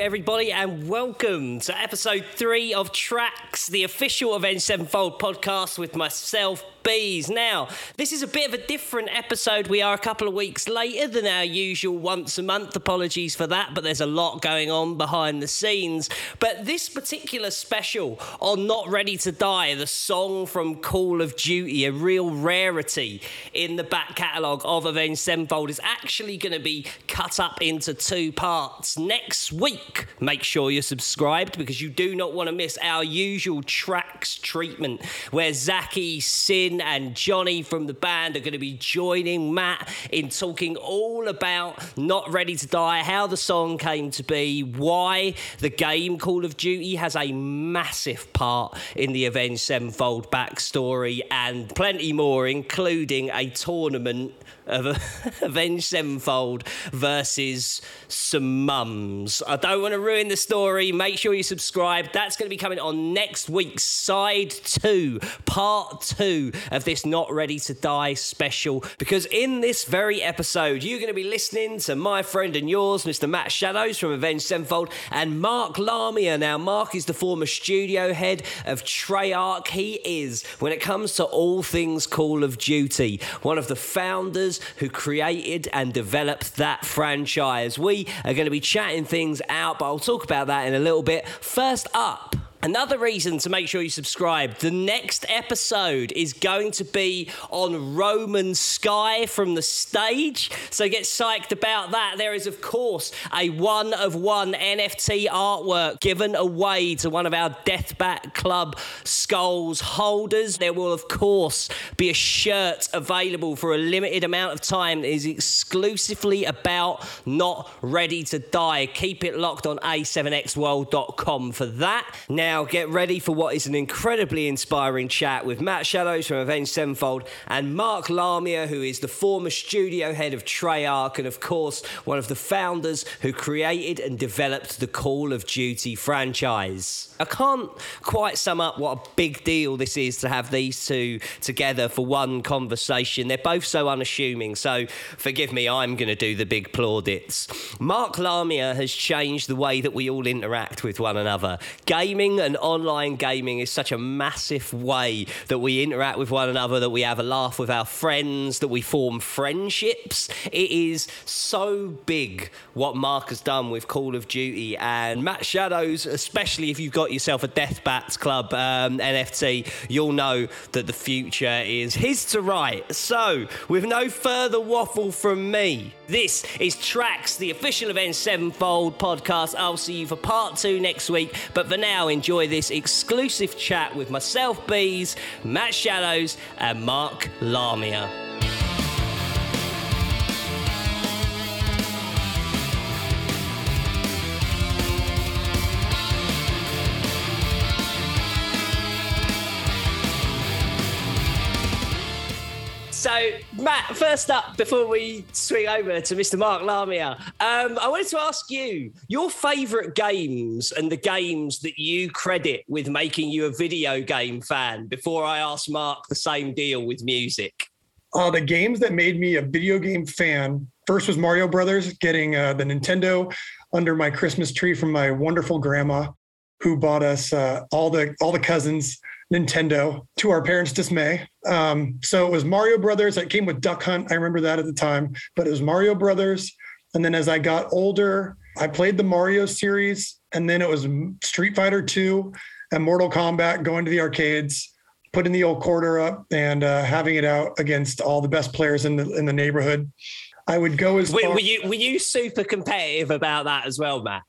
everybody, and welcome to episode 3 of TRAX, the official Avenged Sevenfold podcast with myself, Bees. Now, this is a bit of a different episode. We are a couple of weeks later than our usual once a month. Apologies for that, but there's a lot going on behind the scenes. But this particular special on Not Ready to Die, the song from Call of Duty, a real rarity in the back catalogue of Avenged Sevenfold, is actually going to be cut up into 2 parts. Next week, make sure you're subscribed because you do not want to miss our usual tracks treatment where Zaki, Sid, and Johnny from the band are going to be joining Matt in talking all about Not Ready to Die, how the song came to be, why the game Call of Duty has a massive part in the Avenged Sevenfold backstory, and plenty more, including a tournament of Avenged Sevenfold versus some mums. I don't want to ruin the story. Make sure you subscribe. That's going to be coming on next week's Side 2, Part 2 of this Not Ready to Die special, because in this very episode, you're going to be listening to my friend and yours, Mr. Matt Shadows from Avenged Sevenfold, and Mark Lamia. Now, Mark is the former studio head of Treyarch. He is, when it comes to all things Call of Duty, one of the founders who created and developed that franchise. We are going to be chatting things out, but I'll talk about that in a little bit. First up, another reason to make sure you subscribe. The next episode is going to be on Roman Sky from the stage, so get psyched about that. There is, of course, a 1 of 1 NFT artwork given away to one of our Death Bat Club skulls holders. There will, of course, be a shirt available for a limited amount of time that is exclusively about Not Ready to Die. Keep it locked on a7xworld.com for that. Now, get ready for what is an incredibly inspiring chat with Matt Shadows from Avenged Sevenfold and Mark Lamia, who is the former studio head of Treyarch and, of course, one of the founders who created and developed the Call of Duty franchise. I can't quite sum up what a big deal this is to have these two together for one conversation. They're both so unassuming, so forgive me, I'm going to do the big plaudits. Mark Lamia has changed the way that we all interact with one another. Gaming and online gaming is such a massive way that we interact with one another, that we have a laugh with our friends, that we form friendships. It is so big what Mark has done with Call of Duty, and Matt Shadows, especially if you've got yourself a Deathbats Club NFT, you'll know that the future is his to write. So, with no further waffle from me, this is TRAX, the official Avenged Sevenfold podcast. I'll see you for part 2 next week, but for now, enjoy this exclusive chat with myself, Bees, Matt Shadows, and Mark Lamia. So, Matt, first up, before we swing over to Mr. Mark Lamia, I wanted to ask you, your favourite games and the games that you credit with making you a video game fan, before I ask Mark the same deal with music. The games that made me a video game fan, first was Mario Brothers, getting the Nintendo under my Christmas tree from my wonderful grandma, who bought us all the cousins Nintendo, to our parents' dismay. So it was Mario Brothers. It came with Duck Hunt. I remember that at the time, but it was Mario Brothers. And then as I got older, I played the Mario series, and then it was Street Fighter 2 and Mortal Kombat, going to the arcades, putting the old quarter up and having it out against all the best players in the neighborhood. I would go as far... Were you super competitive about that as well, Matt?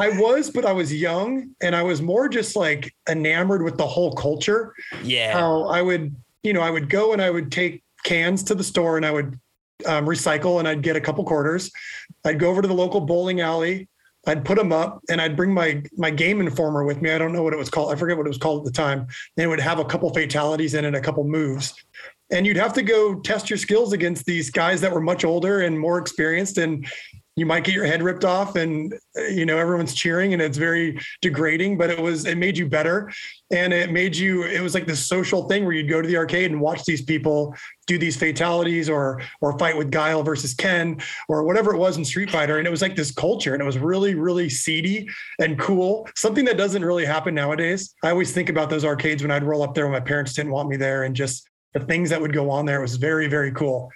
I was, but I was young, and I was more just like enamored with the whole culture. Yeah. How I would go and I would take cans to the store, and I would recycle, and I'd get a couple quarters. I'd go over to the local bowling alley. I'd put them up, and I'd bring my Game Informer with me. I don't know what it was called. I forget what it was called at the time. And it would have a couple fatalities in it, a couple moves. And you'd have to go test your skills against these guys that were much older and more experienced. And you might get your head ripped off and, you know, everyone's cheering and it's very degrading, but it made you better. And it was like this social thing where you'd go to the arcade and watch these people do these fatalities or fight with Guile versus Ken or whatever it was in Street Fighter. And it was like this culture, and it was really, really seedy and cool. Something that doesn't really happen nowadays. I always think about those arcades when I'd roll up there when my parents didn't want me there, and just the things that would go on there. It was very, very cool.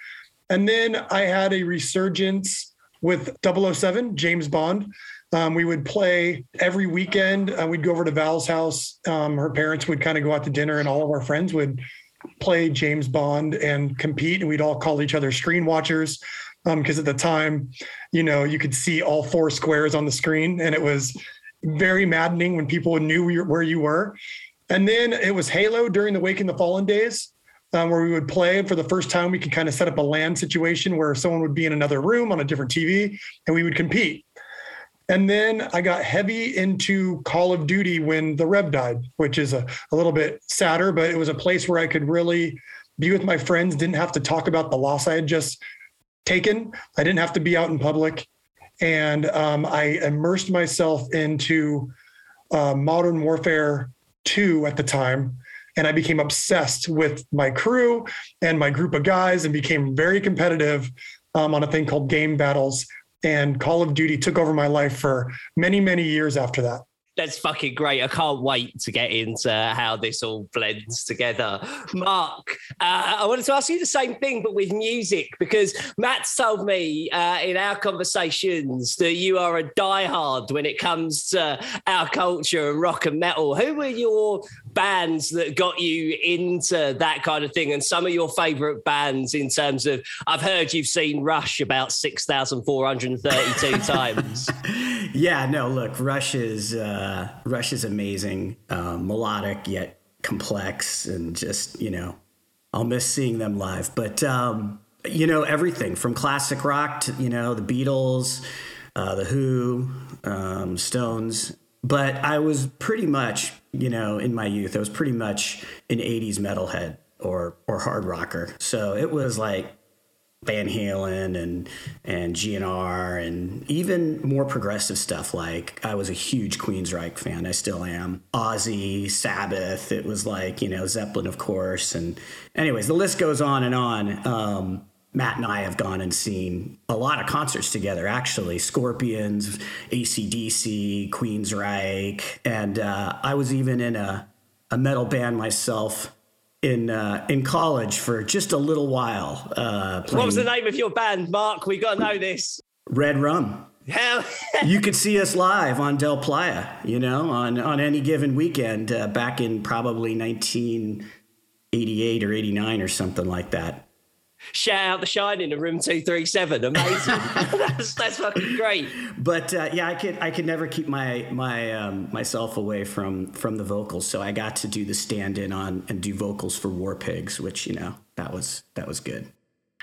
And then I had a resurgence with 007, James Bond. We would play every weekend. We'd go over to Val's house. Her parents would kind of go out to dinner, and all of our friends would play James Bond and compete. And we'd all call each other screen watchers, because at the time, you know, you could see all four squares on the screen. And it was very maddening when people knew where you were. And then it was Halo during the Wake and the Fallen days, where we would play. For the first time, we could kind of set up a LAN situation where someone would be in another room on a different TV and we would compete. And then I got heavy into Call of Duty when the Rev died, which is a little bit sadder, but it was a place where I could really be with my friends, didn't have to talk about the loss I had just taken. I didn't have to be out in public. And I immersed myself into Modern Warfare 2 at the time. And I became obsessed with my crew and my group of guys and became very competitive on a thing called Game Battles. And Call of Duty took over my life for many, many years after that. That's fucking great. I can't wait to get into how this all blends together. Mark, I wanted to ask you the same thing, but with music, because Matt's told me in our conversations that you are a diehard when it comes to our culture and rock and metal. Who were your bands that got you into that kind of thing, and some of your favourite bands in terms of, I've heard you've seen Rush about 6,432 times. Yeah, no, look, Rush is amazing, melodic yet complex, and just, you know, I'll miss seeing them live. But, you know, everything from classic rock to, you know, the Beatles, the Who, Stones. But I was pretty much, you know, in my youth, I was pretty much an 80s metalhead or hard rocker. So it was like Van Halen and GNR, and even more progressive stuff. Like, I was a huge Queensryche fan. I still am. Ozzy, Sabbath. It was like, you know, Zeppelin, of course. And anyways, the list goes on and on. Matt and I have gone and seen a lot of concerts together, actually. Scorpions, AC/DC, Queensryche. And I was even in a metal band myself in college for just a little while. What was the name of your band, Mark? We got to know this. Red Rum. Hell. You could see us live on Del Playa, you know, on any given weekend back in probably 1988 or 89 or something like that. Shout out The Shining in Room 237. Amazing. that's fucking great. But yeah, I could never keep my myself away from the vocals. So I got to do the stand-in on and do vocals for War Pigs, which, you know, that was good.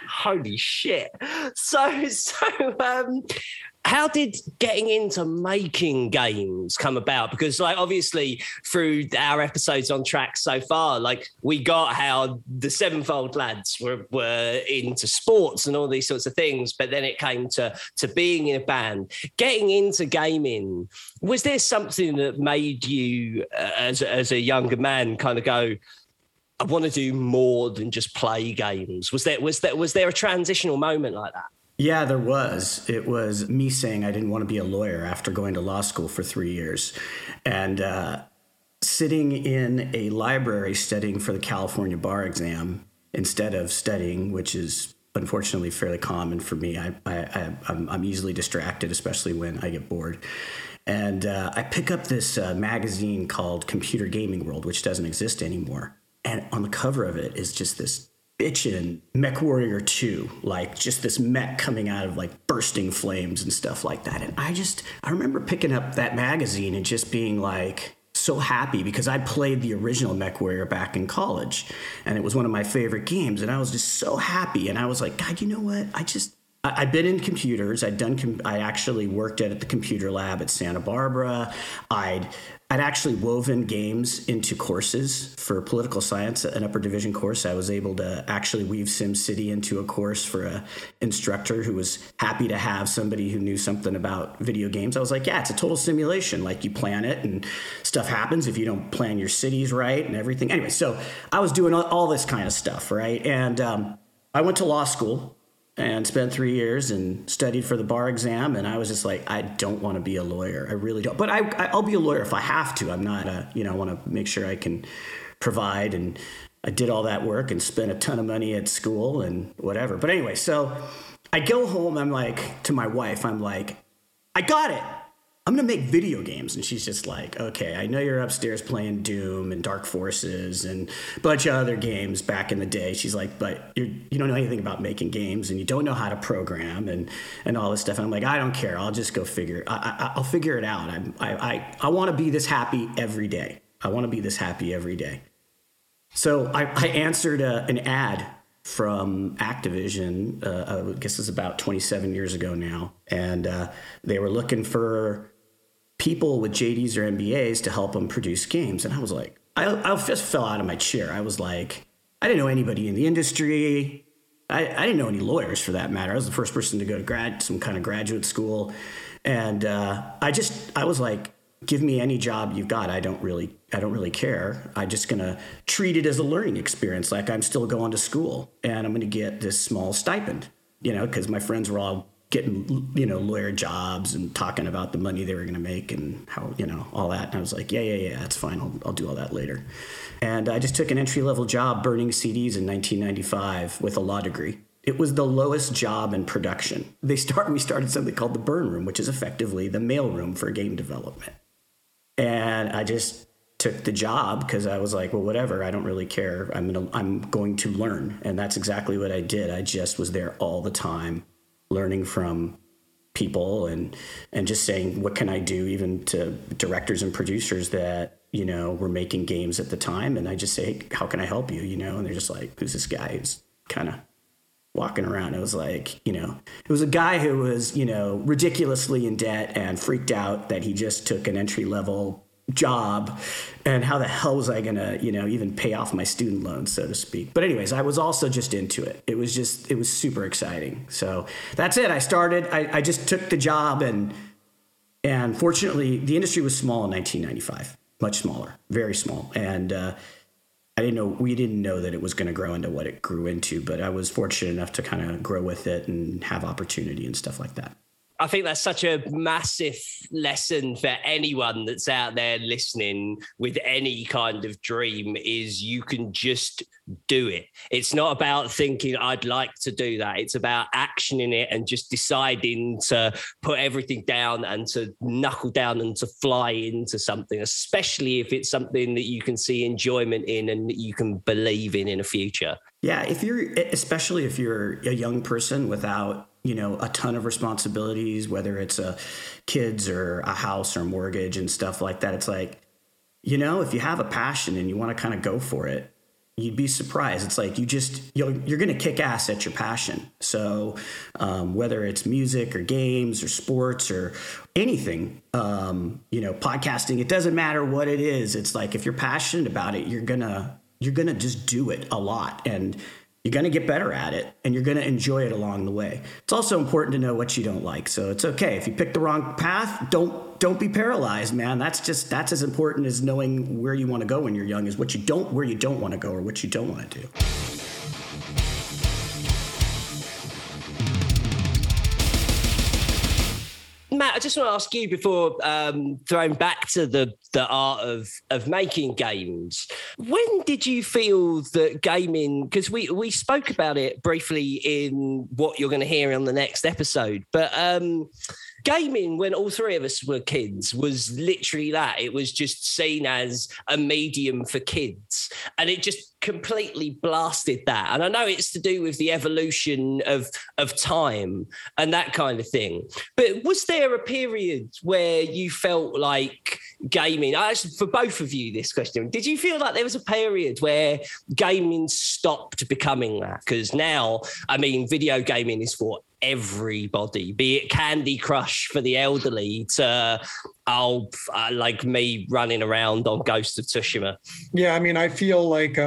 Holy shit. So how did getting into making games come about? Because, like, obviously through our episodes on TRAX so far, like, we got how the Sevenfold lads were into sports and all these sorts of things, but then it came to being in a band. Getting into gaming, was there something that made you, as a younger man, kind of go, I want to do more than just play games? Was there a transitional moment like that? Yeah, there was. It was me saying I didn't want to be a lawyer after going to law school for 3 years, and sitting in a library studying for the California bar exam instead of studying, which is unfortunately fairly common for me. I'm easily distracted, especially when I get bored. And I pick up this magazine called Computer Gaming World, which doesn't exist anymore. And on the cover of it is just this bitchin' MechWarrior 2, like just this mech coming out of like bursting flames and stuff like that. And I remember picking up that magazine and just being like so happy, because I played the original MechWarrior back in college, and it was one of my favorite games. And I was just so happy. And I was like, God, you know what? I've been in computers. I actually worked at the computer lab at Santa Barbara. I'd I'd actually woven games into courses for political science, an upper division course. I was able to actually weave SimCity into a course for an instructor who was happy to have somebody who knew something about video games. I was like, yeah, it's a total simulation. Like, you plan it and stuff happens if you don't plan your cities right and everything. Anyway, so I was doing all this kind of stuff, right? And I went to law school and spent 3 years and studied for the bar exam. And I was just like, I don't want to be a lawyer. I really don't. But I'll be a lawyer if I have to. I'm not a, you know, I want to make sure I can provide. And I did all that work and spent a ton of money at school and whatever. But anyway, so I go home. I'm like, to my wife, I'm like, I got it. I'm going to make video games. And she's just like, okay, I know you're upstairs playing Doom and Dark Forces and a bunch of other games back in the day. She's like, but you don't know anything about making games and you don't know how to program and all this stuff. And I'm like, I don't care. I'll just go figure it. I'll figure it out. I want to be this happy every day. I want to be this happy every day. So I answered an ad from Activision, I guess it's about 27 years ago now. And they were looking for people with JDs or MBAs to help them produce games. And I was like, I just fell out of my chair. I was like, I didn't know anybody in the industry. I didn't know any lawyers for that matter. I was the first person to go to some kind of graduate school. And I was like, give me any job you've got. I don't really care. I'm just going to treat it as a learning experience. Like, I'm still going to school and I'm going to get this small stipend, you know, because my friends were all getting, you know, lawyer jobs and talking about the money they were going to make and how, you know, all that. And I was like, yeah, that's fine. I'll do all that later. And I just took an entry-level job burning CDs in 1995 with a law degree. It was the lowest job in production. We started something called the burn room, which is effectively the mailroom for game development. And I just took the job because I was like, well, whatever. I don't really care. I'm going to learn. And that's exactly what I did. I just was there all the time learning from people and just saying, what can I do, even to directors and producers that, you know, were making games at the time. And I just say, hey, how can I help you? You know, and they're just like, who's this guy who's kind of walking around? It was like, you know, it was a guy who was, you know, ridiculously in debt and freaked out that he just took an entry level job. And how the hell was I going to, you know, even pay off my student loans, so to speak. But anyways, I was also just into it. It was super exciting. So that's it. I just took the job. And fortunately, the industry was small in 1995, much smaller, very small. And, we didn't know that it was going to grow into what it grew into, but I was fortunate enough to kind of grow with it and have opportunity and stuff like that. I think that's such a massive lesson for anyone that's out there listening with any kind of dream, is you can just do it. It's not about thinking, I'd like to do that. It's about actioning it and just deciding to put everything down and to knuckle down and to fly into something, especially if it's something that you can see enjoyment in and that you can believe in the future. Yeah, especially if you're a young person without, you know, a ton of responsibilities, whether it's kids or a house or mortgage and stuff like that. It's like, you know, if you have a passion and you want to kind of go for it, you'd be surprised. It's like, you're going to kick ass at your passion. So whether it's music or games or sports or anything, you know, podcasting, it doesn't matter what it is. It's like, if you're passionate about it, you're going to just do it a lot, and you're going to get better at it, and you're going to enjoy it along the way. It's also important to know what you don't like. So it's okay. If you pick the wrong path, don't be paralyzed, man. That's as important as knowing where you want to go when you're young is where you don't want to go or what you don't want to do. Matt, I just want to ask you before throwing back to the art of making games. When did you feel that gaming, because we spoke about it briefly in what you're going to hear on the next episode, but gaming, when all three of us were kids, was literally that. It was just seen as a medium for kids. And it just completely blasted that. And I know it's to do with the evolution of time and that kind of thing. But was there a period where you felt like gaming, actually for both of you this question, did you feel like there was a period where gaming stopped becoming that? Because now, I mean, video gaming is for everybody, be it Candy Crush for the elderly to like me running around on Ghost of Tsushima. Yeah, I mean, I feel like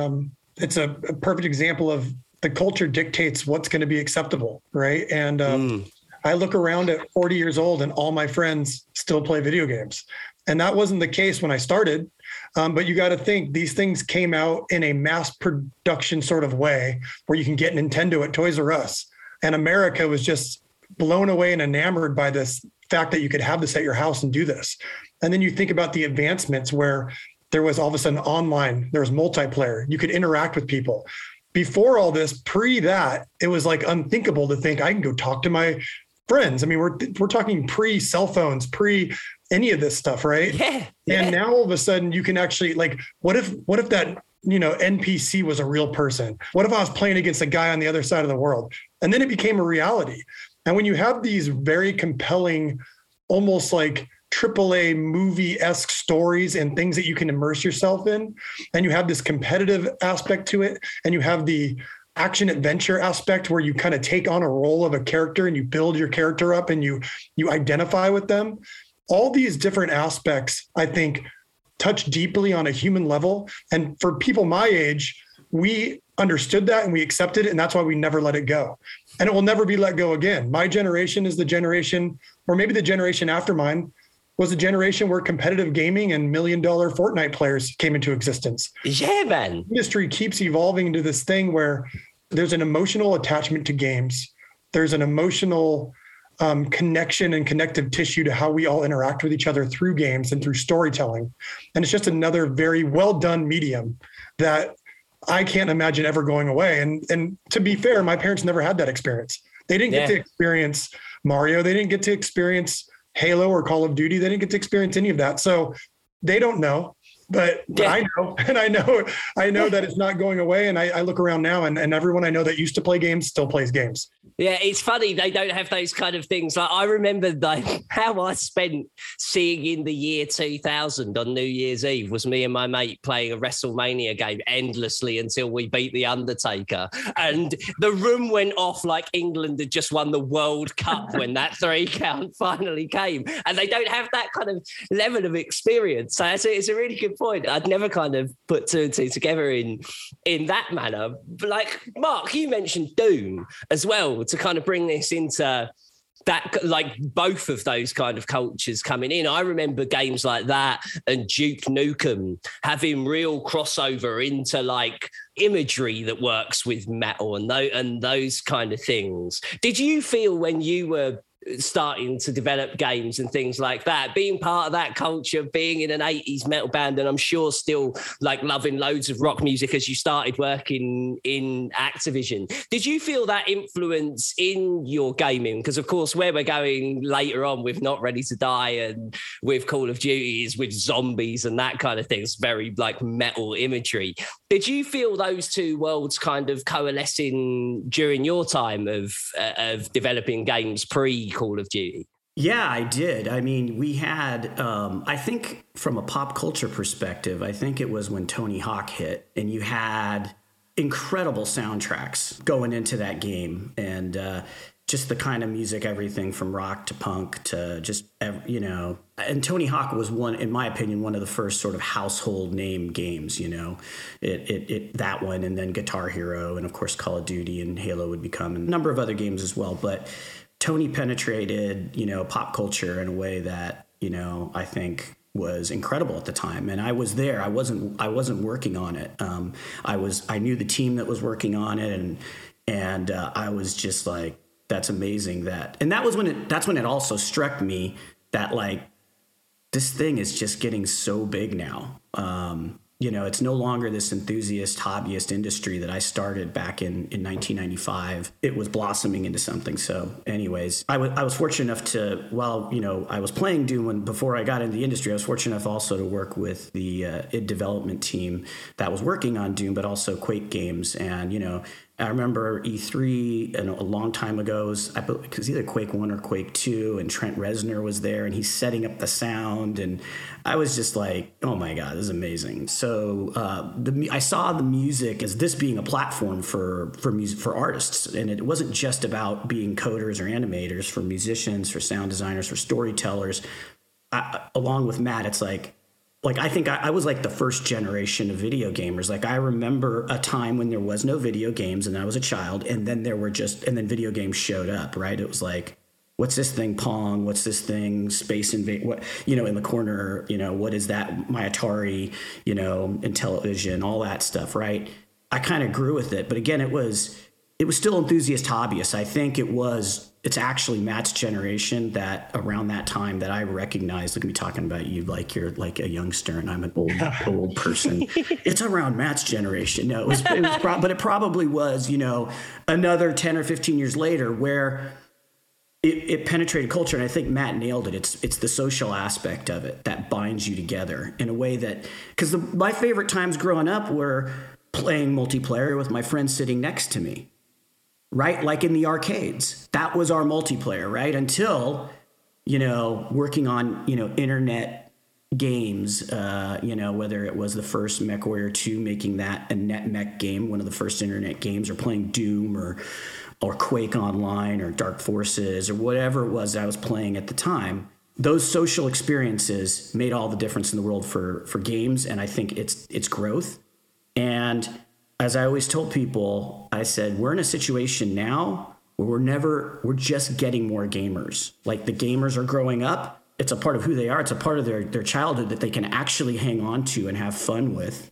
it's a perfect example of the culture dictates what's going to be acceptable, right? And I look around at 40 years old and all my friends still play video games. And that wasn't the case when I started. But you got to think these things came out in a mass production sort of way where you can get Nintendo at Toys R Us. And America was just blown away and enamored by this fact that you could have this at your house and do this. And then you think about the advancements where there was all of a sudden online, there was multiplayer, you could interact with people. Before all this, pre that, it was like unthinkable to think I can go talk to my friends. I mean, we're talking pre-cell phones, pre any of this stuff, right? Yeah, yeah. And now all of a sudden you can actually like, what if that, you know, NPC was a real person? What if I was playing against a guy on the other side of the world? And then it became a reality. And when you have these very compelling, almost like AAA movie-esque stories and things that you can immerse yourself in, and you have this competitive aspect to it, and you have the action adventure aspect where you kind of take on a role of a character and you build your character up and you identify with them. All these different aspects, I think, touch deeply on a human level. And for people my age, we understood that and we accepted it. And that's why we never let it go. And it will never be let go again. My generation is the generation, or maybe the generation after mine, was a generation where competitive gaming and $1 million Fortnite players came into existence. Yeah, man. The industry keeps evolving into this thing where there's an emotional attachment to games. There's an emotional connection and connective tissue to how we all interact with each other through games and through storytelling. And it's just another very well done medium that I can't imagine ever going away. And to be fair, my parents never had that experience. They didn't get to experience Mario. They didn't get to experience Halo or Call of Duty. They didn't get to experience any of that. So they don't know, but I know, and I know that it's not going away. And I look around now and everyone I know that used to play games still plays games. Yeah. It's funny. They don't have those kind of things. Like I remember like how I spent seeing in the year 2000 on New Year's Eve was me and my mate playing a WrestleMania game endlessly until we beat The Undertaker. And the room went off like England had just won the World Cup when that 3 count finally came. And they don't have that kind of level of experience. So it's a really good point. I'd never kind of put two and two together in that manner. But like Mark, you mentioned Doom as well to kind of bring this into that, like both of those kind of cultures coming in. I remember games like that and Duke Nukem having real crossover into like imagery that works with metal and those kind of things. Did you feel when you were starting to develop games and things like that, being part of that culture, being in an 80s metal band, and I'm sure still like loving loads of rock music as you started working in Activision, did you feel that influence in your gaming? Because of course where we're going later on with Not Ready to Die and with Call of Duty is with zombies and that kind of thing, it's very like metal imagery. Did you feel those two worlds kind of coalescing during your time of developing games pre Call of Duty? Yeah, I did. I mean, we had, I think from a pop culture perspective, I think it was when Tony Hawk hit and you had incredible soundtracks going into that game and just the kind of music, everything from rock to punk to just, you know, and Tony Hawk was one, in my opinion, one of the first sort of household name games, you know, it that one and then Guitar Hero and of course Call of Duty and Halo would become and a number of other games as well. But Tony penetrated, you know, pop culture in a way that, you know, I think was incredible at the time. And I was there. I wasn't working on it. I knew the team that was working on it. And I was just like, that's amazing that. And that was when it also struck me that like this thing is just getting so big now. You know, it's no longer this enthusiast, hobbyist industry that I started back in 1995. It was blossoming into something. So anyways, I was fortunate enough to, while, you know, I was playing Doom before I got into the industry, I was fortunate enough also to work with the id development team that was working on Doom, but also Quake games. And, you know, I remember E3 and a long time ago, it was either Quake 1 or Quake 2, and Trent Reznor was there, and he's setting up the sound, and I was just like, oh my God, this is amazing. So I saw the music as this being a platform for music, for artists, and it wasn't just about being coders or animators, for musicians, for sound designers, for storytellers. Along with Matt, it's like, I think I was like the first generation of video gamers. Like, I remember a time when there was no video games and I was a child, and then then video games showed up, right? It was like, what's this thing, Pong? What's this thing, Space Invade? What, in the corner, what is that? My Atari, Intellivision, all that stuff, right? I kind of grew with it. But again, it was still enthusiast hobbyists. I think it's actually Matt's generation that around that time that I recognized. Look at me talking about you like you're like a youngster and I'm an old person. It's around Matt's generation. No, it probably was, another 10 or 15 years later where it penetrated culture. And I think Matt nailed it. It's the social aspect of it that binds you together in a way that, because my favorite times growing up were playing multiplayer with my friends sitting next to me. Right? Like in the arcades, that was our multiplayer, right? Until, working on, internet games, whether it was the first MechWarrior 2, making that a NetMech game, one of the first internet games, or playing Doom or Quake Online or Dark Forces or whatever it was I was playing at the time. Those social experiences made all the difference in the world for games, and I think it's growth. And as I always told people, I said, we're in a situation now where we're just getting more gamers. Like, the gamers are growing up. It's a part of who they are. It's a part of their childhood that they can actually hang on to and have fun with.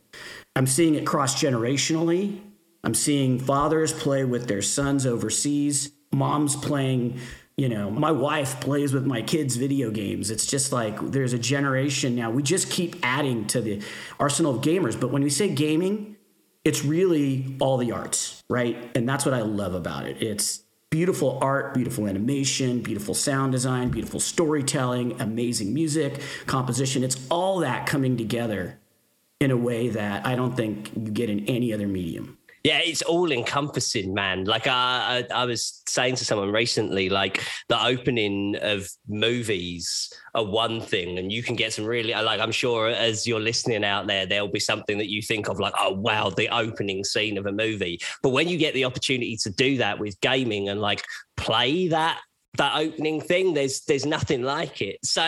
I'm seeing it cross-generationally. I'm seeing fathers play with their sons overseas. Moms playing, my wife plays with my kids' video games. It's just like there's a generation now. We just keep adding to the arsenal of gamers. But when we say gaming, it's really all the arts, right? And that's what I love about it. It's beautiful art, beautiful animation, beautiful sound design, beautiful storytelling, amazing music, composition. It's all that coming together in a way that I don't think you get in any other medium. Yeah, it's all encompassing, man. Like I was saying to someone recently, like the opening of movies are one thing, and you can get some really, like, I'm sure as you're listening out there, there'll be something that you think of like, oh, wow, the opening scene of a movie. But when you get the opportunity to do that with gaming and like play that opening thing, there's nothing like it. So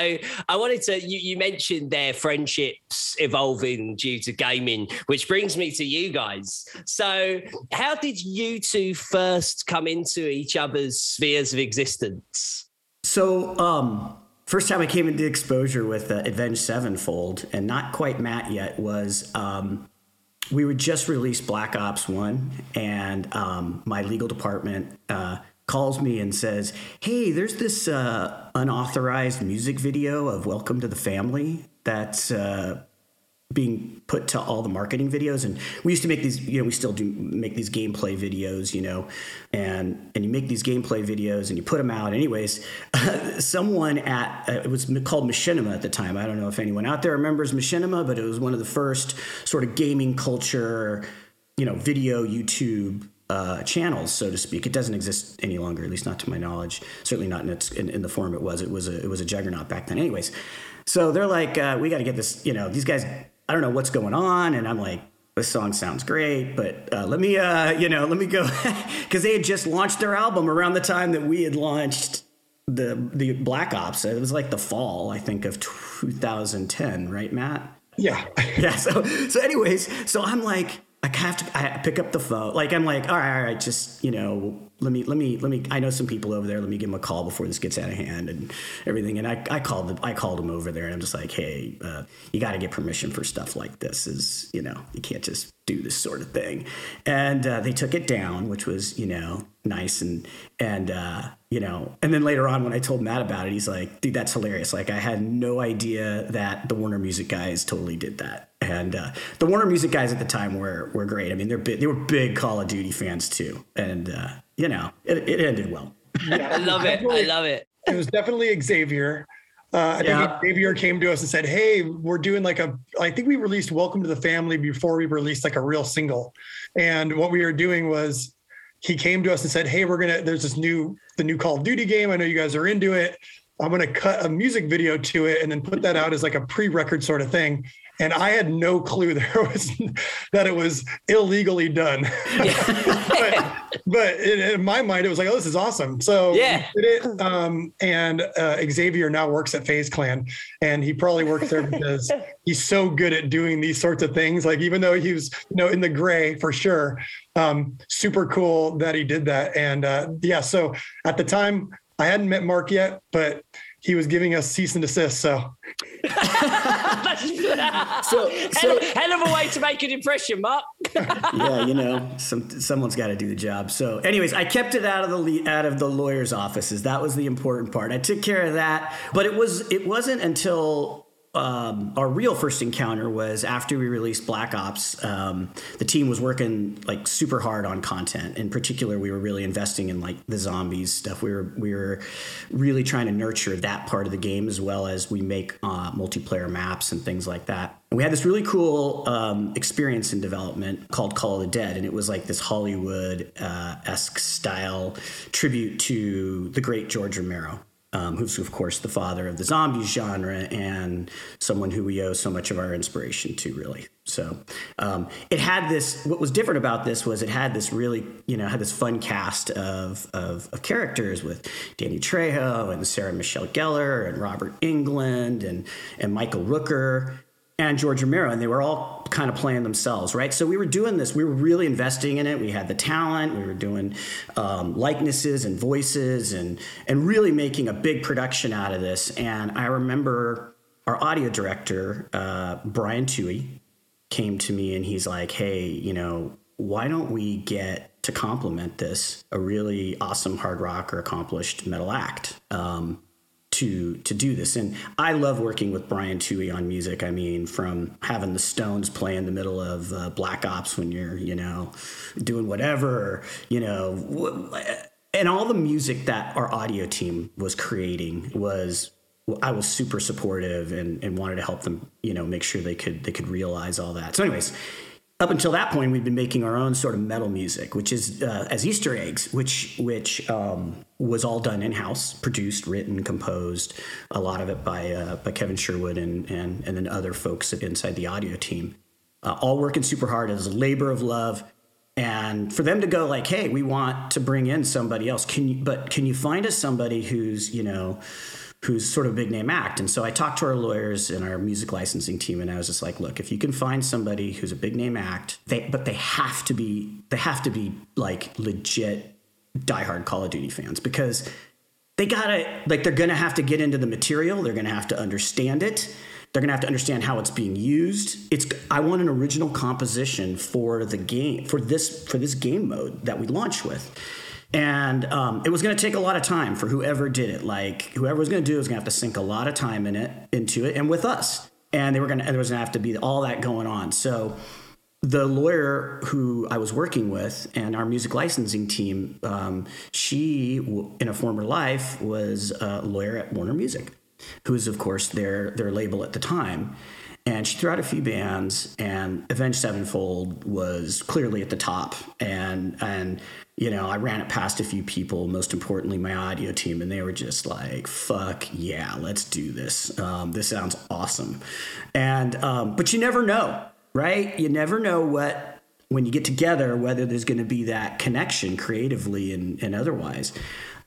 I wanted to, you mentioned their friendships evolving due to gaming, which brings me to you guys. So how did you two first come into each other's spheres of existence? So first time I came into exposure with Avenged Sevenfold, and not quite Matt yet, was we would just release Black Ops 1, and my legal department calls me and says, hey, there's this unauthorized music video of Welcome to the Family that's being put to all the marketing videos. And we used to make these, we still do make these gameplay videos, and you make these gameplay videos and you put them out. Anyways, someone at, it was called Machinima at the time. I don't know if anyone out there remembers Machinima, but it was one of the first sort of gaming culture, video YouTube channels, so to speak. It doesn't exist any longer, at least not to my knowledge. Certainly not in the form it was. It was a juggernaut back then. Anyways, so they're like, we got to get this. These guys, I don't know what's going on, and I'm like, this song sounds great, but let me go, because they had just launched their album around the time that we had launched the Black Ops. It was like the fall, I think, of 2010, right, Matt? Yeah, yeah. So anyways, so I'm like, I pick up the phone. Like, I'm like, all right, just, let me, I know some people over there. Let me give them a call before this gets out of hand and everything. And I called them over there, and I'm just like, hey, you got to get permission for stuff like this. Is, you can't just do this sort of thing. And they took it down, which was, nice. And then later on when I told Matt about it, he's like, dude, that's hilarious. Like, I had no idea that the Warner Music guys totally did that. And the Warner Music guys at the time were great. I mean, they were big Call of Duty fans too, and it ended well. Yeah. I love it. It was definitely Xavier. I think Xavier came to us and said, "Hey, we're doing I think we released Welcome to the Family before we released like a real single, and what we were doing was he came to us and said, hey, there's this new Call of Duty game. I know you guys are into it. I'm going to cut a music video to it and then put that out as like a pre-record sort of thing. And I had no clue that it was illegally done. Yeah. but in my mind, it was like, oh, this is awesome. So yeah. We did it. Xavier now works at FaZe Clan, and he probably works there because he's so good at doing these sorts of things. Like, even though he was, in the gray for sure, super cool that he did that. And so at the time, I hadn't met Mark yet, but he was giving us cease and desist. So, hell of a way to make an impression, Mark. Yeah, someone's got to do the job. So, anyways, I kept it out of the lawyers' offices. That was the important part. I took care of that, but it wasn't until. Our real first encounter was after we released Black Ops. The team was working like super hard on content. In particular, we were really investing in like the zombies stuff. We were really trying to nurture that part of the game, as well as we make multiplayer maps and things like that. And we had this really cool experience in development called Call of the Dead, and it was like this Hollywood-esque style tribute to the great George Romero. Who's, of course, the father of the zombies genre and someone who we owe so much of our inspiration to, really. So it had this. What was different about this was it had this really, had this fun cast of characters with Danny Trejo and Sarah Michelle Gellar and Robert Englund and Michael Rooker and George Romero, and they were all kind of playing themselves, right? So we were doing this. We were really investing in it. We had the talent. We were doing likenesses and voices and really making a big production out of this. And I remember our audio director, Brian Tuey, came to me and he's like, hey, why don't we get to complement this, a really awesome hard rock or accomplished metal act? To do this. And I love working with Brian Tuey on music. I mean, from having the Stones play in the middle of Black Ops when you're, doing whatever, and all the music that our audio team was creating I was super supportive and wanted to help them, make sure they could realize all that. So anyways, up until that point, we've been making our own sort of metal music, which is as Easter eggs, which was all done in-house, produced, written, composed, a lot of it by Kevin Sherwood and then other folks inside the audio team, all working super hard as a labor of love. And for them to go like, hey, we want to bring in somebody else, can you find us somebody who's sort of a big name act? And so I talked to our lawyers and our music licensing team, and I was just like, look, if you can find somebody who's a big name act, they have to be like legit diehard Call of Duty fans, because they're going to have to get into the material. They're going to have to understand it. They're going to have to understand how it's being used. I want an original composition for the game, for this game mode that we launch with. And it was going to take a lot of time for whoever did it. Like, whoever was going to do it was going to have to sink a lot of time into it and with us. And there was going to have to be all that going on. So the lawyer who I was working with and our music licensing team, she, in a former life, was a lawyer at Warner Music, who is, of course, their label at the time. And she threw out a few bands, and Avenged Sevenfold was clearly at the top. And I ran it past a few people, most importantly, my audio team, and they were just like, fuck yeah, let's do this. This sounds awesome. And but you never know, right? You never know when you get together, whether there's going to be that connection creatively and otherwise.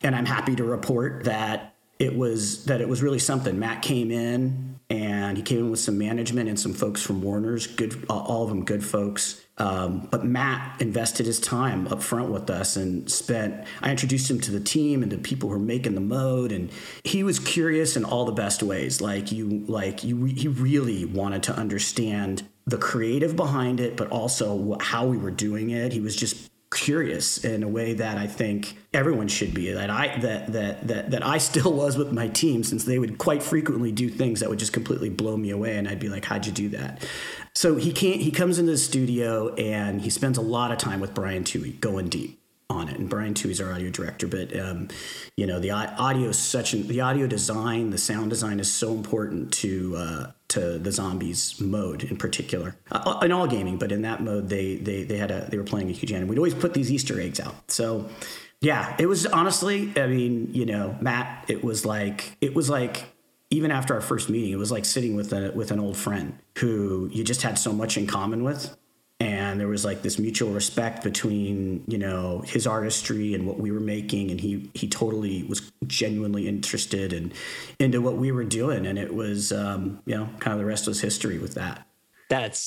And I'm happy to report that it was really something. Matt came in, and he came in with some management and some folks from Warner's, good, all of them good folks. But Matt invested his time up front with us and I introduced him to the team and the people who were making the mode. And he was curious in all the best ways. He really wanted to understand the creative behind it, but also how we were doing it. He was just curious in a way that I think everyone should be, that I still was with my team, since they would quite frequently do things that would just completely blow me away, and I'd be like, how'd you do that? So he comes into the studio and he spends a lot of time with Brian Tuey going deep on it. And Brian Tuey's our audio director, but the audio design, the sound design is so important to to the zombies mode in particular, in all gaming, but in that mode they were playing a huge hand. We'd always put these Easter eggs out. So yeah, it was honestly, I mean, you know, Matt, it was like even after our first meeting, it was like sitting with an old friend who you just had so much in common with. And there was like this mutual respect between, you know, his artistry and what we were making. And he totally was genuinely interested and into what we were doing. And it was, you know, kind of the rest was history with that. That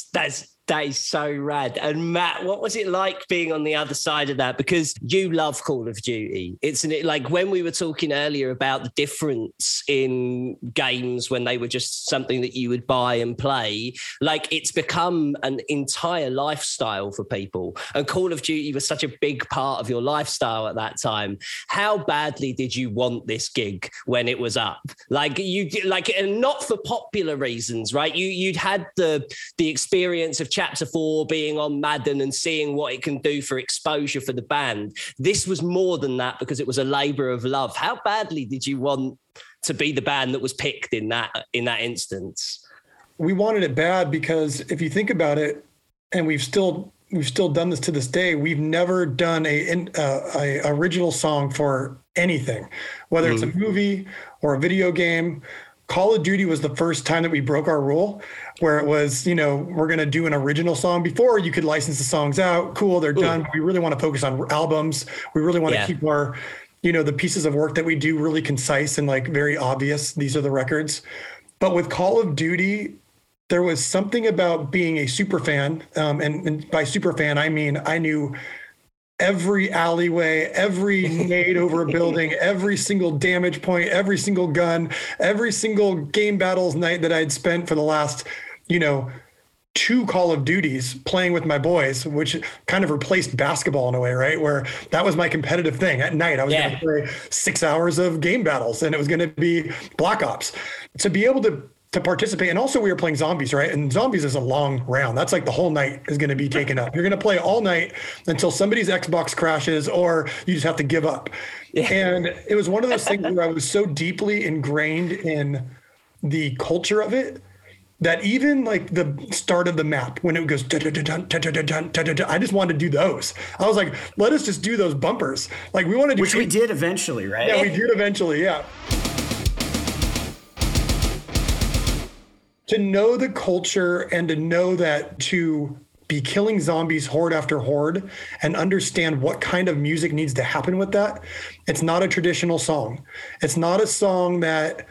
is so rad. And Matt, what was it like being on the other side of that? Because you love Call of Duty. Like when we were talking earlier about the difference in games when they were just something that you would buy and play, like it's become an entire lifestyle for people. And Call of Duty was such a big part of your lifestyle at that time. How badly did you want this gig when it was up? And not for popular reasons, right? You'd had the experience of Chapter 4 being on Madden and seeing what it can do for exposure for the band. This was more than that because it was a labor of love. How badly did you want to be the band that was picked in that instance? We wanted it bad because if you think about it, and we've still done this to this day, we've never done a original song for anything, whether it's a movie or a video game. Call of Duty was the first time that we broke our rule where it was, you know, we're going to do an original song. Before, you could license the songs out. Cool, they're done. But we really want to focus on albums. We really want to keep our, you know, the pieces of work that we do really concise and like very obvious. These are the records. But with Call of Duty, there was something about being a super fan. And by super fan, I mean, I knew every alleyway, every nade over a building, every single damage point, every single gun, every single Game Battles night that I'd spent for the last, you know, 2 Call of Duties playing with my boys, which kind of replaced basketball in a way, right? Where that was my competitive thing. At night, I was going to play 6 hours of Game Battles, and it was going to be Black Ops. To be able to participate. And also we were playing zombies, right? And zombies is a long round. That's like the whole night is going to be taken up. You're going to play all night until somebody's Xbox crashes or you just have to give up. Yeah. And it was one of those things where I was so deeply ingrained in the culture of it that even like the start of the map, when it goes, I just wanted to do those. I was like, let us just do those bumpers. Like we wanted to do. Which we did eventually, right? Yeah, we did eventually. Yeah. To know the culture and to know that to be killing zombies horde after horde and understand what kind of music needs to happen with that. It's not a traditional song. It's not a song that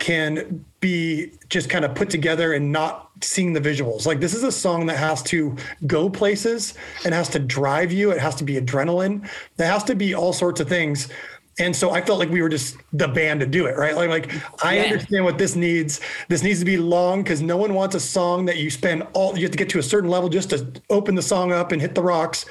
can be just kind of put together and not seeing the visuals. Like this is a song that has to go places and has to drive you. It has to be adrenaline. There has to be all sorts of things. And so I felt like we were just the band to do it, right? Like I understand what this needs. This needs to be long because no one wants a song that you have to get to a certain level just to open the song up and hit the rocks.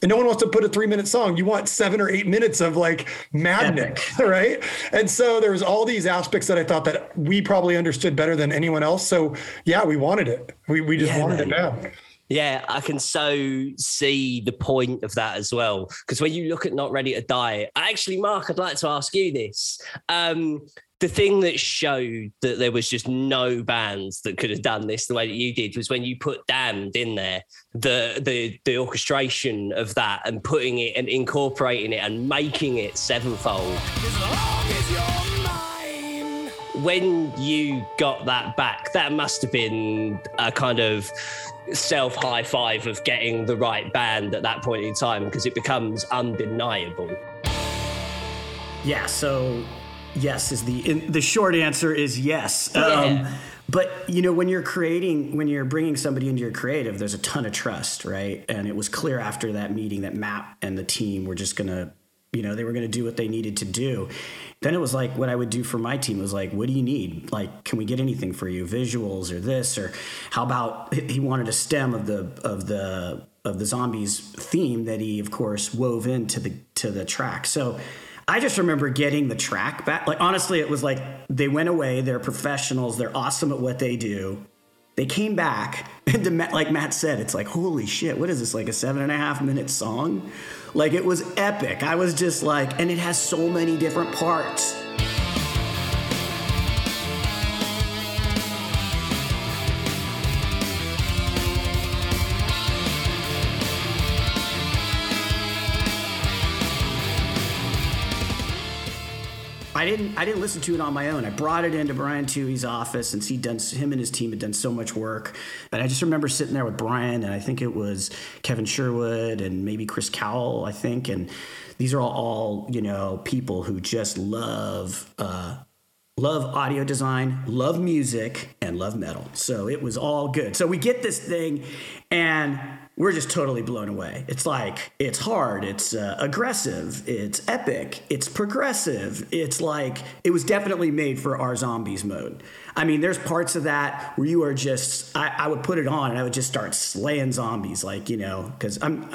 And no one wants to put a 3-minute song. You want 7 or 8 minutes of like madness, right? And so there was all these aspects that I thought that we probably understood better than anyone else. So yeah, we wanted it. We just wanted it bad. Yeah, I can so see the point of that as well. Because when you look at Not Ready to Die, actually, Mark, I'd like to ask you this. The thing that showed that there was just no bands that could have done this the way that you did was when you put Damned in there, the orchestration of that and putting it and incorporating it and making it Sevenfold. As long as you're mine. When you got that back, that must have been a kind of self high five of getting the right band at that point in time, because it becomes undeniable. Yeah, so yes is the short answer is yes. But you know, when you're bringing somebody into your creative, there's a ton of trust, right? And it was clear after that meeting that Matt and the team were just gonna, you know, they were gonna do what they needed to do. Then it was like what I would do for my team was like, what do you need? Like, can we get anything for you? Visuals or this, or how about he wanted a stem of the zombies theme that he of course wove into the track. So I just remember getting the track back. Like honestly, it was like they went away. They're professionals. They're awesome at what they do. They came back, and like Matt said, it's like, holy shit, what is this, like a 7.5-minute song? Like, it was epic. I was just like, and it has so many different parts. I didn't listen to it on my own. I brought it into Brian Tuey's office, and him and his team had done so much work. And I just remember sitting there with Brian, and I think it was Kevin Sherwood and maybe Chris Cowell, I think. And these are all people who just love audio design, love music, and love metal. So it was all good. So we get this thing, and we're just totally blown away. It's like, it's hard, it's aggressive, it's epic, it's progressive. It's like, it was definitely made for our zombies mode. I mean, there's parts of that where you are just, I would put it on and I would just start slaying zombies, like, because I'm,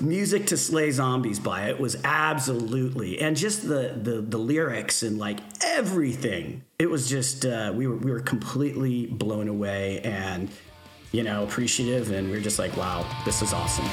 music to slay zombies by it was absolutely, and just the lyrics and like everything. It was just, we were completely blown away and, appreciative, and we were just like, wow, this is awesome.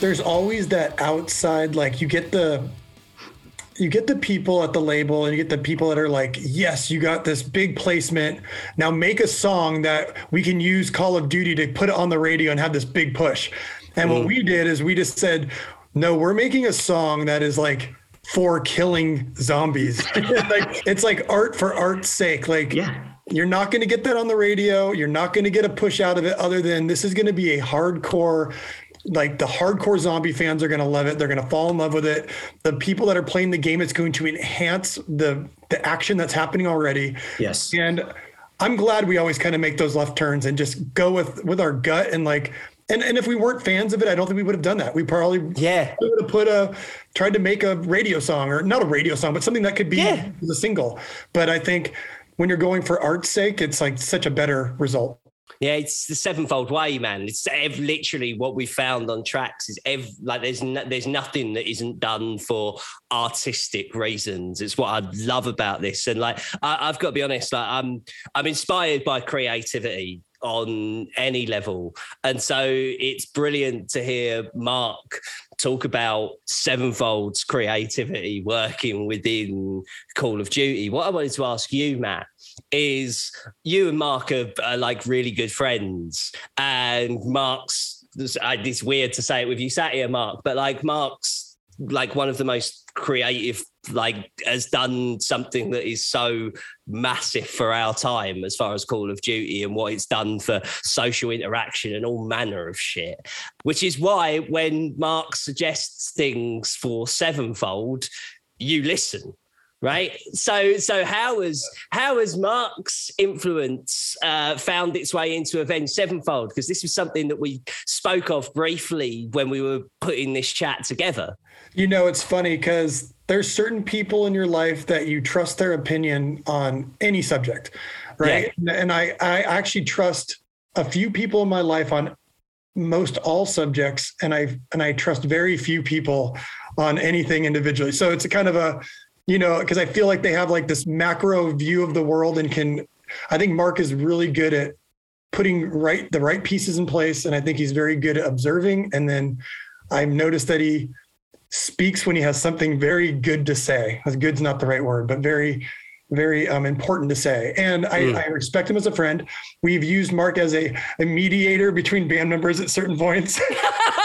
There's always that outside, like you get the people at the label, and you get the people that are like, yes, you got this big placement. Now make a song that we can use Call of Duty to put it on the radio and have this big push. And what we did is we just said, no, we're making a song that is like for killing zombies. Like, it's like art for art's sake. Like, yeah. You're not going to get that on the radio. You're not going to get a push out of it other than this is going to be a hardcore. Like, the hardcore zombie fans are going to love it. They're going to fall in love with it. The people that are playing the game, it's going to enhance the action that's happening already. Yes. And I'm glad we always kind of make those left turns and just go with our gut. And like, and if we weren't fans of it, I don't think we would have done that. We probably would have tried to make a radio song, or not a radio song, but something that could be a single. But I think when you're going for art's sake, it's like such a better result. Yeah, it's the Sevenfold way, man. It's literally what we found on TRAX is there's nothing that isn't done for artistic reasons. It's what I love about this, and like I've got to be honest, like I'm inspired by creativity on any level, and so it's brilliant to hear Mark talk about Sevenfold's creativity working within Call of Duty. What I wanted to ask you, Matt, is you and Mark are like really good friends, and Mark's, it's weird to say it with you sat here, Mark, but like Mark's like one of the most creative, like has done something that is so massive for our time as far as Call of Duty and what it's done for social interaction and all manner of shit, which is why when Mark suggests things for Sevenfold, you listen. Right. So how has Mark's influence found its way into Avenged Sevenfold? Because this was something that we spoke of briefly when we were putting this chat together. It's funny because there's certain people in your life that you trust their opinion on any subject, right? Yeah. And I actually trust a few people in my life on most all subjects, and I trust very few people on anything individually. So it's a kind of a because I feel like they have like this macro view of the world, and I think Mark is really good at putting the right pieces in place. And I think he's very good at observing. And then I've noticed that he speaks when he has something very good to say. Good's not the right word, but very, very important to say. And I respect him as a friend. We've used Mark as a mediator between band members at certain points.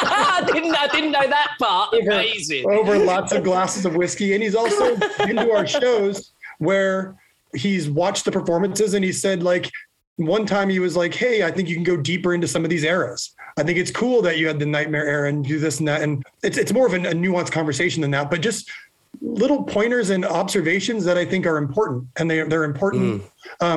I didn't know that part. Amazing. Over lots of glasses of whiskey. And he's also been to our shows where he's watched the performances, and he said, like, one time he was like, hey, I think you can go deeper into some of these eras. I think it's cool that you had the Nightmare era and do this and that. And it's more of a nuanced conversation than that, but just little pointers and observations that I think are important, and they're important. I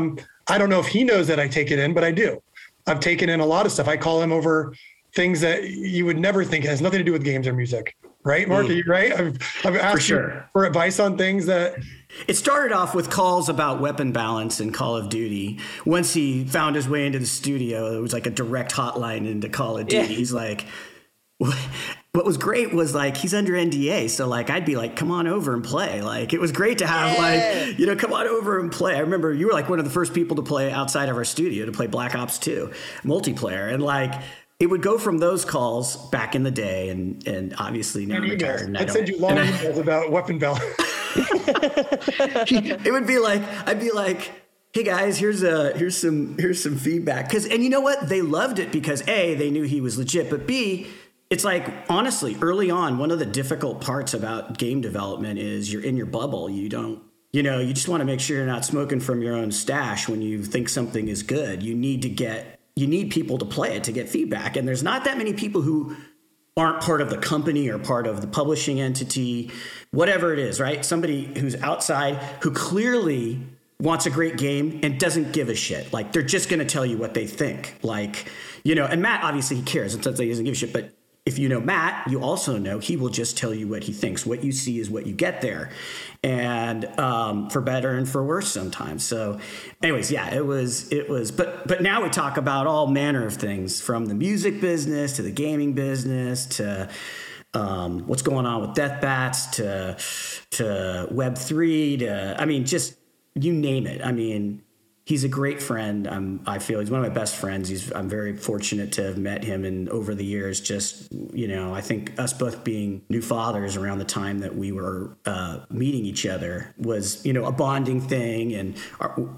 don't know if he knows that I take it in, but I do. I've taken in a lot of stuff. I call him over things that you would never think has nothing to do with games or music. Right, Mark? Are you right? I've asked you for advice on things that... It started off with calls about weapon balance in Call of Duty. Once he found his way into the studio, it was like a direct hotline into Call of Duty. Yeah. He's like... what was great was, like, he's under NDA. So, like, I'd be like, come on over and play. Like, it was great to have, like, you know, come on over and play. I remember you were, like, one of the first people to play outside of our studio to play Black Ops 2 multiplayer. And, like, it would go from those calls back in the day and obviously now retired. And I'd send you long emails about Weapon Bell. It would be like, I'd be like, hey guys, here's some feedback. And you know what? They loved it because A, they knew he was legit, but B, it's like, honestly, early on, one of the difficult parts about game development is you're in your bubble. You don't, you know, you just want to make sure you're not smoking from your own stash when you think something is good. You need people to play it to get feedback. And there's not that many people who aren't part of the company or part of the publishing entity, whatever it is, right? Somebody who's outside who clearly wants a great game and doesn't give a shit. Like, they're just going to tell you what they think. Like, you know, and Matt, obviously, he cares. It's not that he doesn't give a shit, but if you know Matt, you also know he will just tell you what he thinks. What you see is what you get there, and for better and for worse sometimes. So anyways, yeah, it was. But now we talk about all manner of things, from the music business to the gaming business to what's going on with Death Bats to Web3 to, I mean, just you name it. I mean, he's a great friend. I feel he's one of my best friends. I'm very fortunate to have met him, and over the years, just, you know, I think us both being new fathers around the time that we were meeting each other was, you know, a bonding thing, and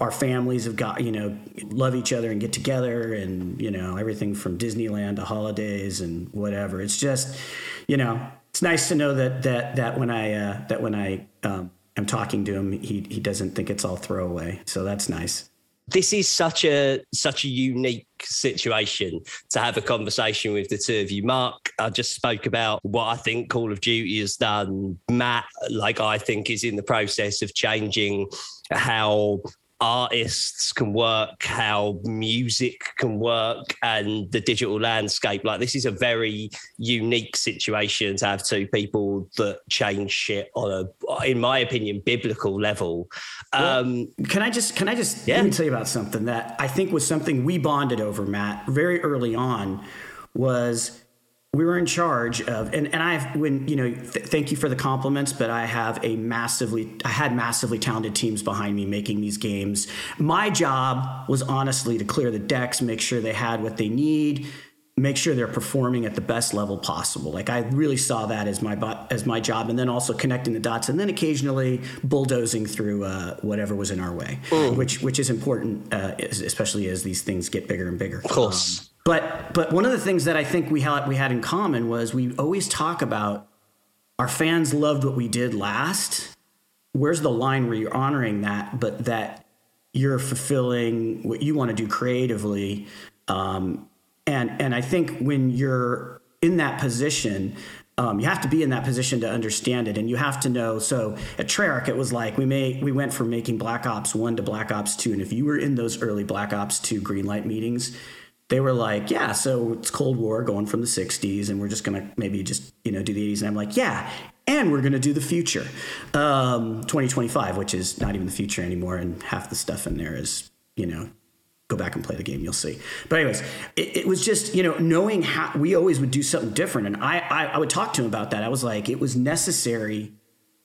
our families have got, you know, love each other and get together, and, you know, everything from Disneyland to holidays and whatever. It's just, you know, it's nice to know that when I am talking to him, he doesn't think it's all throwaway. So that's nice. This is such a unique situation to have a conversation with the two of you. Mark, I just spoke about what I think Call of Duty has done. Matt, like, I think is in the process of changing how artists can work, how music can work, and the digital landscape. Like, this is a very unique situation to have two people that change shit on a, in my opinion, biblical level. Well, can I just let me tell you about something that I think was something we bonded over, Matt, very early on, was we were in charge of, and I've, when, you know, thank you for the compliments, but I had massively talented teams behind me making these games. My job was honestly to clear the decks, make sure they had what they need, make sure they're performing at the best level possible. Like, I really saw that as my job, and then also connecting the dots, and then occasionally bulldozing through whatever was in our way, which is important, especially as these things get bigger and bigger. Of course. But one of the things that I think we had in common was we always talk about our fans loved what we did last. Where's the line where you're honoring that, but that you're fulfilling what you want to do creatively? And I think when you're in that position, you have to be in that position to understand it, and you have to know. So at Treyarch, it was like we went from making Black Ops 1 to Black Ops 2, and if you were in those early Black Ops 2 greenlight meetings, they were like, yeah, so it's Cold War going from the 60s, and we're just going to maybe just, you know, do the 80s. And I'm like, yeah, and we're going to do the future, 2025, which is not even the future anymore. And half the stuff in there is, you know, go back and play the game. You'll see. But anyways, it was just, you know, knowing how we always would do something different. And I would talk to him about that. I was like, it was necessary.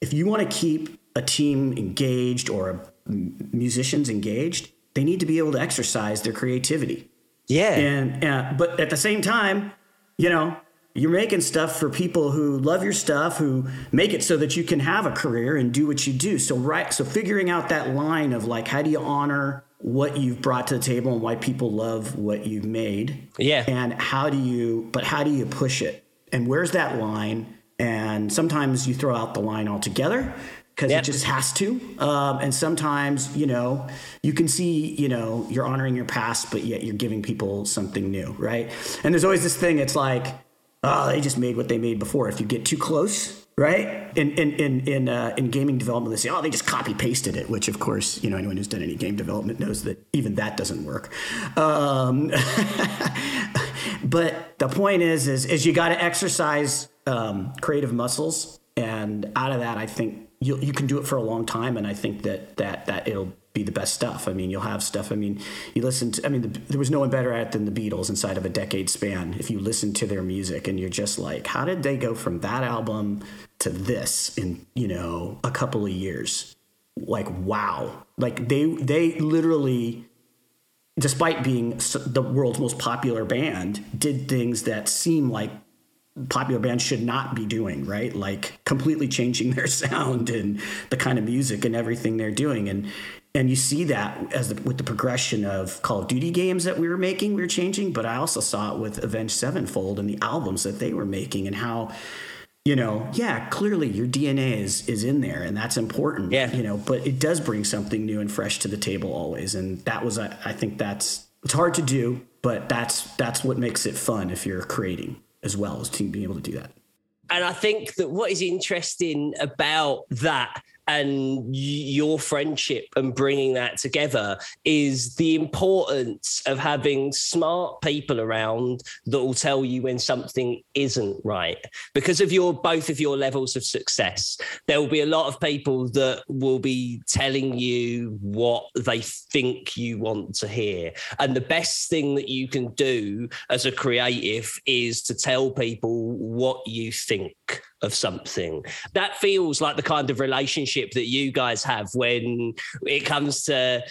If you want to keep a team engaged or musicians engaged, they need to be able to exercise their creativity. Yeah. And but at the same time, you know, you're making stuff for people who love your stuff, who make it so that you can have a career and do what you do. So figuring out that line of, like, how do you honor what you've brought to the table and why people love what you've made? Yeah. And how do you push it? And where's that line? And sometimes you throw out the line altogether, because it just has to. And sometimes, you know, you can see, you know, you're honoring your past, but yet you're giving people something new, right? And there's always this thing, it's like, oh, they just made what they made before. If you get too close, right? In gaming development, they say, oh, they just copy-pasted it, which, of course, you know, anyone who's done any game development knows that even that doesn't work. But the point is you got to exercise creative muscles, and out of that, I think you can do it for a long time, and I think that it'll be the best stuff. I mean, you'll have stuff. I mean, you listen to, I mean, there was no one better at it than the Beatles inside of a decade span. If you listen to their music and you're just like, how did they go from that album to this in, you know, a couple of years? Like, wow. Like they literally, despite being the world's most popular band, did things that seem like popular bands should not be doing, right? Like completely changing their sound and the kind of music and everything they're doing. And you see that as with the progression of Call of Duty games that we were making, we were changing, but I also saw it with Avenged Sevenfold and the albums that they were making and how, you know, yeah, clearly your DNA is in there and that's important, yeah. You know, but it does bring something new and fresh to the table always. And that was, I think that's, it's hard to do, but that's what makes it fun if you're creating, as well as team being able to do that. And I think that what is interesting about that and your friendship and bringing that together is the importance of having smart people around that will tell you when something isn't right. Because of your both of your levels of success, there will be a lot of people that will be telling you what they think you want to hear. And the best thing that you can do as a creative is to tell people what you think of something. That feels like the kind of relationship that you guys have when it comes to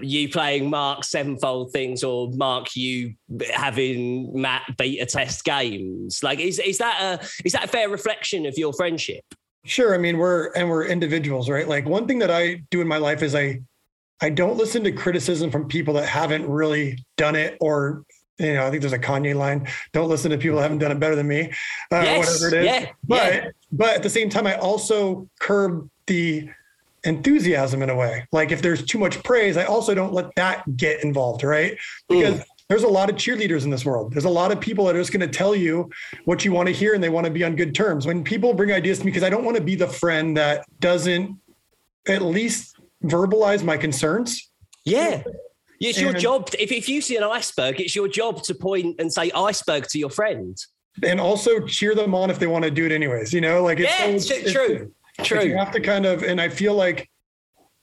you playing Mark Sevenfold things or Mark you having Matt beta test games. Like, is that a fair reflection of your friendship? Sure. I mean, we're individuals, right? Like one thing that I do in my life is I don't listen to criticism from people that haven't really done it, or you know, I think there's a Kanye line, don't listen to people who haven't done it better than me, yes, whatever it is. Yeah, but at the same time, I also curb the enthusiasm in a way. Like if there's too much praise, I also don't let that get involved, right? Because there's a lot of cheerleaders in this world. There's a lot of people that are just going to tell you what you want to hear and they want to be on good terms. When people bring ideas to me, because I don't want to be the friend that doesn't at least verbalize my concerns. Yeah. It's your job. If you see an iceberg, it's your job to point and say iceberg to your friend. And also cheer them on if they want to do it anyways, you know, like it's true. You have to kind of, and I feel like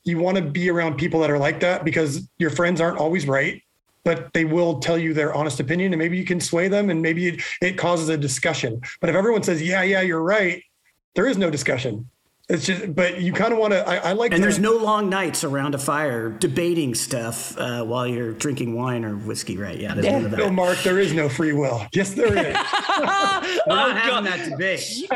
you want to be around people that are like that because your friends aren't always right, but they will tell you their honest opinion and maybe you can sway them and maybe it causes a discussion. But if everyone says, yeah, you're right, there is no discussion. It's just, but you kind of want to, I like. And there's no long nights around a fire debating stuff while you're drinking wine or whiskey, right? Yeah. There's none of that. No, Mark, there is no free will. Yes, there is. We're not having that debate.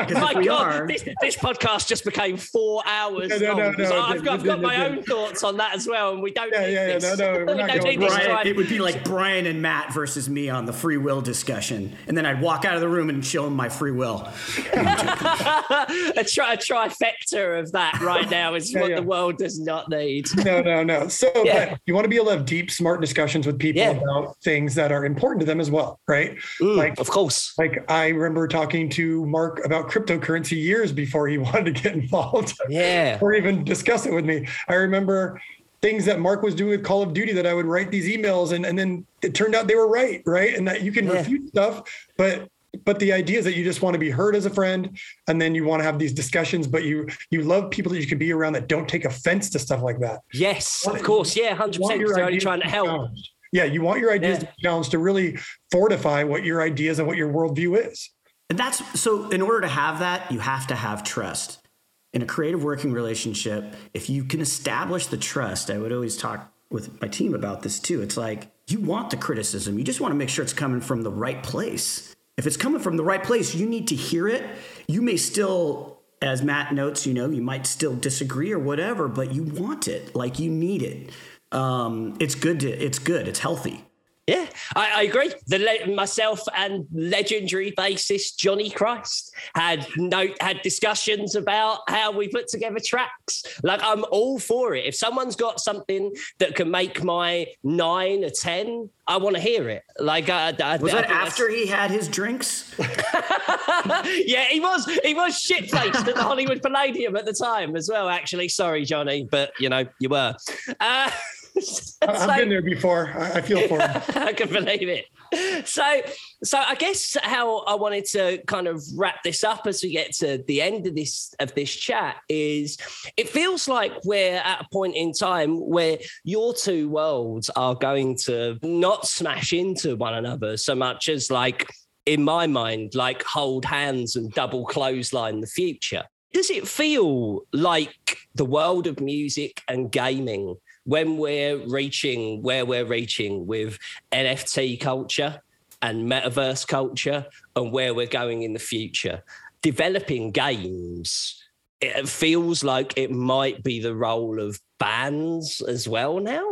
This podcast just became 4 hours long. No, I've got my own thoughts on that as well, and we don't need this. It would be like Brian and Matt versus me on the free will discussion, and then I'd walk out of the room and show them my free will. I try of that right now is what the world does not need. No. So but you want to be able to have deep, smart discussions with people about things that are important to them as well, right? Like, of course. Like I remember talking to Mark about cryptocurrency years before he wanted to get involved or even discuss it with me. I remember things that Mark was doing with Call of Duty that I would write these emails and then it turned out they were right? And that you can refute stuff, but the idea is that you just want to be heard as a friend, and then you want to have these discussions, but you love people that you can be around that don't take offense to stuff like that. Yes, of course. Yeah, 100%. They're only trying to help. Yeah, you want your ideas to be challenged to really fortify what your ideas and what your worldview is. And so in order to have that, you have to have trust. In a creative working relationship, if you can establish the trust, I would always talk with my team about this too. It's like you want the criticism. You just want to make sure it's coming from the right place. If it's coming from the right place, you need to hear it. You may still, as Matt notes, you know, you might still disagree or whatever, but you want it. Like you need it. It's good. It's healthy. Yeah, I agree. Myself and legendary bassist Johnny Christ had discussions about how we put together tracks. Like, I'm all for it. If someone's got something that can make my 9 or 10, I want to hear it. Like, was that after he had his drinks? Yeah, he was shit-faced at the Hollywood Palladium at the time as well. Actually, sorry, Johnny, but you know you were. I've been there before. I feel for him. I can believe it. So I guess how I wanted to kind of wrap this up as we get to the end of this chat is it feels like we're at a point in time where your two worlds are going to not smash into one another so much as, like, in my mind, like hold hands and double clothesline the future. Does it feel like the world of music and gaming, when we're reaching where we're reaching with NFT culture and metaverse culture and where we're going in the future, developing games, it feels like it might be the role of bands as well now?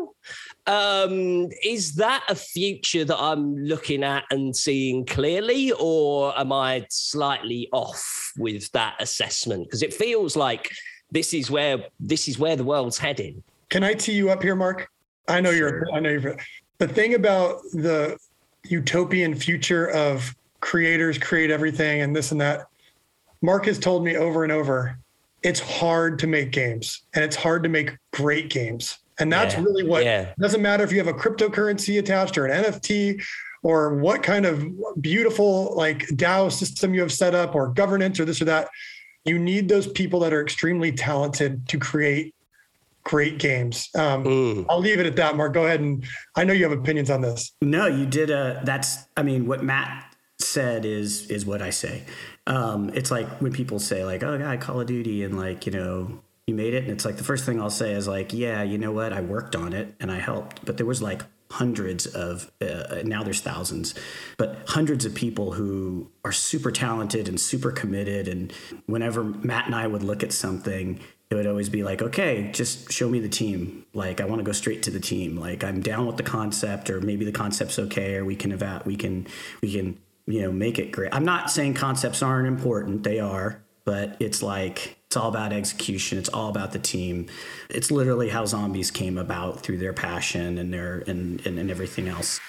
Is that a future that I'm looking at and seeing clearly, or am I slightly off with that assessment? Because it feels like this is where the world's heading. Can I tee you up here, Mark? I know you're. The thing about the utopian future of creators create everything and this and that, Mark has told me over and over, it's hard to make games and it's hard to make great games. And that's really what it doesn't matter if you have a cryptocurrency attached or an NFT or what kind of beautiful like DAO system you have set up or governance or this or that. You need those people that are extremely talented to create great games. I'll leave it at that, Mark. Go ahead. And I know you have opinions on this. No, you did. What Matt said is what I say. It's like when people say like, oh God, Call of Duty and like, you know, you made it. And it's like, the first thing I'll say is like, yeah, you know what? I worked on it and I helped, but there was like hundreds of, now there's thousands, but hundreds of people who are super talented and super committed. And whenever Matt and I would look at something, it would always be like, okay, just show me the team. Like, I want to go straight to the team. Like, I'm down with the concept, or maybe the concept's okay, or we can, you know, make it great. I'm not saying concepts aren't important. They are, but it's like, it's all about execution. It's all about the team. It's literally how zombies came about, through their passion and their and everything else.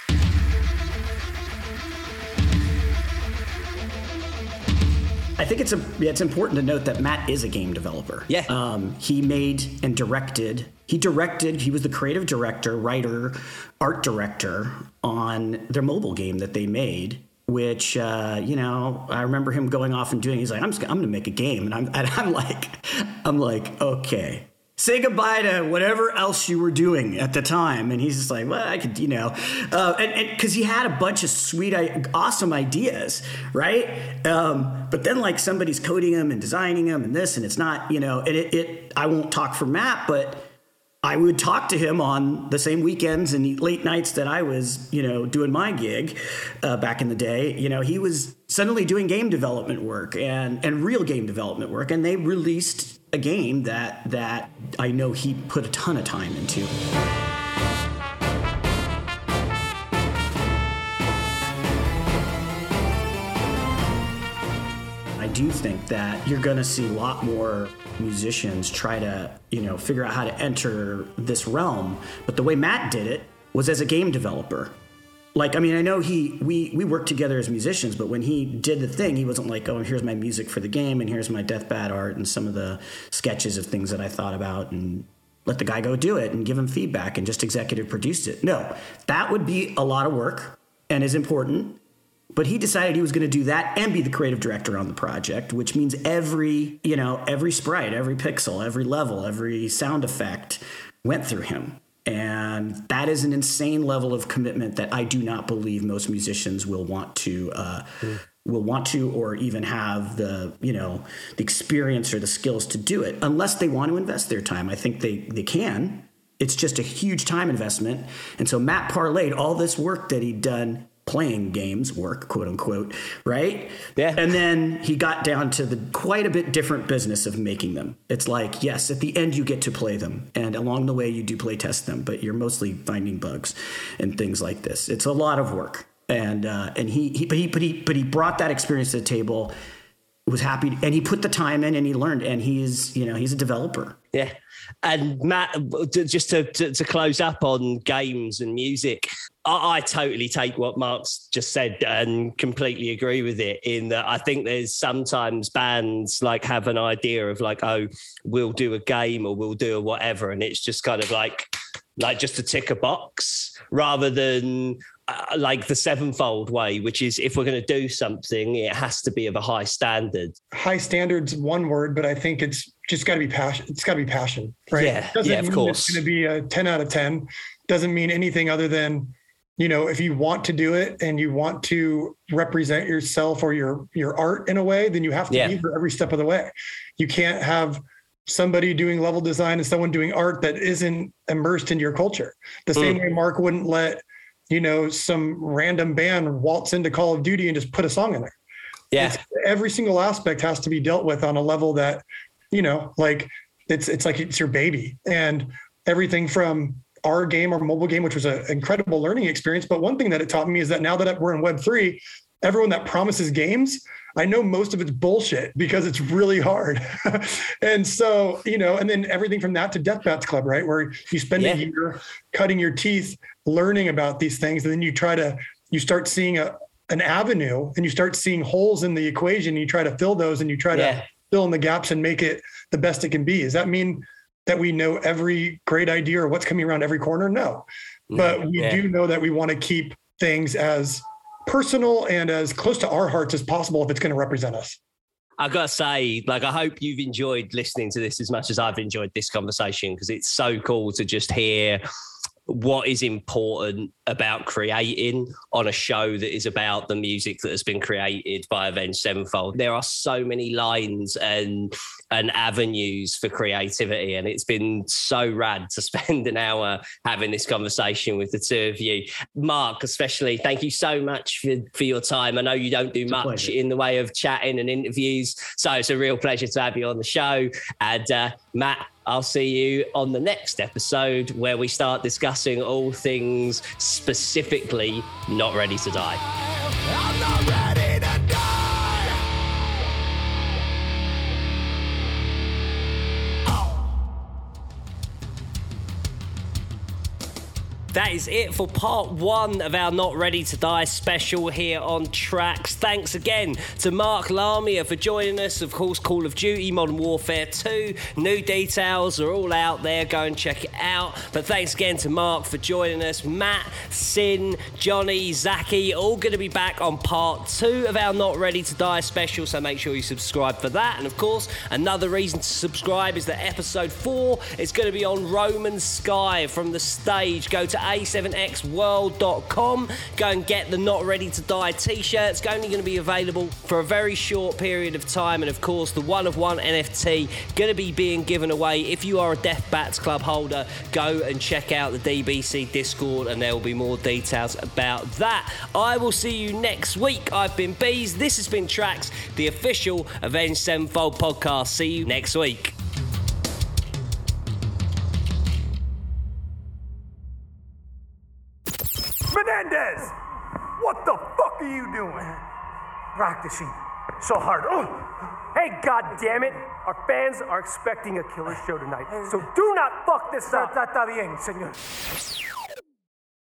I think it's important to note that Matt is a game developer. Yeah. He made and directed. He was the creative director, writer, art director on their mobile game that they made, which, you know, I remember him going off and doing, he's like, I'm going to make a game. And I'm like, okay, say goodbye to whatever else you were doing at the time. And he's just like, well, I could, you know, and cause he had a bunch of sweet, awesome ideas. Right. But then like somebody's coding them and designing them and this, and it's not, you know, I won't talk for Matt, but I would talk to him on the same weekends and late nights that I was, you know, doing my gig back in the day. You know, he was suddenly doing game development work and real game development work. And they released a game that I know he put a ton of time into. I do think that you're going to see a lot more musicians try to, you know, figure out how to enter this realm. But the way Matt did it was as a game developer. Like, I mean, I know we worked together as musicians, but when he did the thing, he wasn't like, oh, here's my music for the game and here's my Death Bat art and some of the sketches of things that I thought about, and let the guy go do it and give him feedback and just executive produced it. No, that would be a lot of work and is important. But he decided he was going to do that and be the creative director on the project, which means every sprite, every pixel, every level, every sound effect went through him. And that is an insane level of commitment that I do not believe most musicians will want to, or even have the, you know, the experience or the skills to do it, unless they want to invest their time. I think they can. It's just a huge time investment. And so Matt parlayed all this work that he'd done playing games, work, quote unquote, right? Yeah. And then he got down to the quite a bit different business of making them. It's like, yes, at the end you get to play them, and along the way you do play test them, but you're mostly finding bugs and things like this. It's a lot of work, and he brought that experience to the table. Was happy, and he put the time in, and he learned, and he's a developer. Yeah. And Matt, just to close up on games and music, I totally take what Mark's just said and completely agree with it, in that I think there's sometimes bands like have an idea of like, oh, we'll do a game or we'll do a whatever. And it's just kind of like, like just to tick a box, rather than like the Sevenfold way, which is if we're going to do something, it has to be of a high standard. High standard's one word, but I think it's just got to be passion. It's got to be passion, right? Yeah, of course. It's going to be a 10 out of 10. Doesn't mean anything other than, you know, if you want to do it and you want to represent yourself or your art in a way, then you have to be for every step of the way. You can't have somebody doing level design and someone doing art that isn't immersed in your culture. The same way Mark wouldn't let, you know, some random band waltz into Call of Duty and just put a song in there. Yeah. It's, every single aspect has to be dealt with on a level that, you know, like it's like it's your baby, and everything from our game, our mobile game, which was an incredible learning experience. But one thing that it taught me is that now that we're in Web3, everyone that promises games, I know most of it's bullshit because it's really hard. And so, you know, and then everything from that to Deathbats Club, right? Where you spend a year cutting your teeth, learning about these things. And then you start seeing an avenue, and you start seeing holes in the equation. And you try to fill those, and you try to fill in the gaps and make it the best it can be. Does that mean that we know every great idea or what's coming around every corner? No, but we do know that we want to keep things as personal and as close to our hearts as possible if it's going to represent us. I gotta say, like, I hope you've enjoyed listening to this as much as I've enjoyed this conversation, because it's so cool to just hear what is important about creating on a show that is about the music that has been created by Avenged Sevenfold. There are so many lines and avenues for creativity, and it's been so rad to spend an hour having this conversation with the two of you. Mark, especially, thank you so much for your time. I know you don't do much in the way of chatting and interviews, so it's a real pleasure to have you on the show. And Matt, I'll see you on the next episode, where we start discussing all things specifically Not Ready to Die. I'm not ready to die. Oh. That is it for part one of our Not Ready to Die special here on TRAX. Thanks again to Mark Lamia for joining us. Of course, Call of Duty, Modern Warfare 2. New details are all out there. Go and check it out. But thanks again to Mark for joining us. Matt, Sin, Johnny, Zaki, all going to be back on part two of our Not Ready to Die special, so make sure you subscribe for that. And of course, another reason to subscribe is that episode 4 is going to be on Roman Sky from the stage. Go to a7xworld.com. Go and get the Not Ready to Die t-shirt. It's only going to be available for a very short period of time. And of course, the one of one NFT going to be being given away. If you are a Death Bats Club holder, go and check out the DBC Discord, and there will be more details about that. I will see you next week. I've been Bees. This has been TRAX, the official Avenged Sevenfold podcast. See you next week. What the fuck are you doing? Practicing so hard. Oh. Hey, goddammit. Our fans are expecting a killer show tonight, so do not fuck this up. Está bien, señor.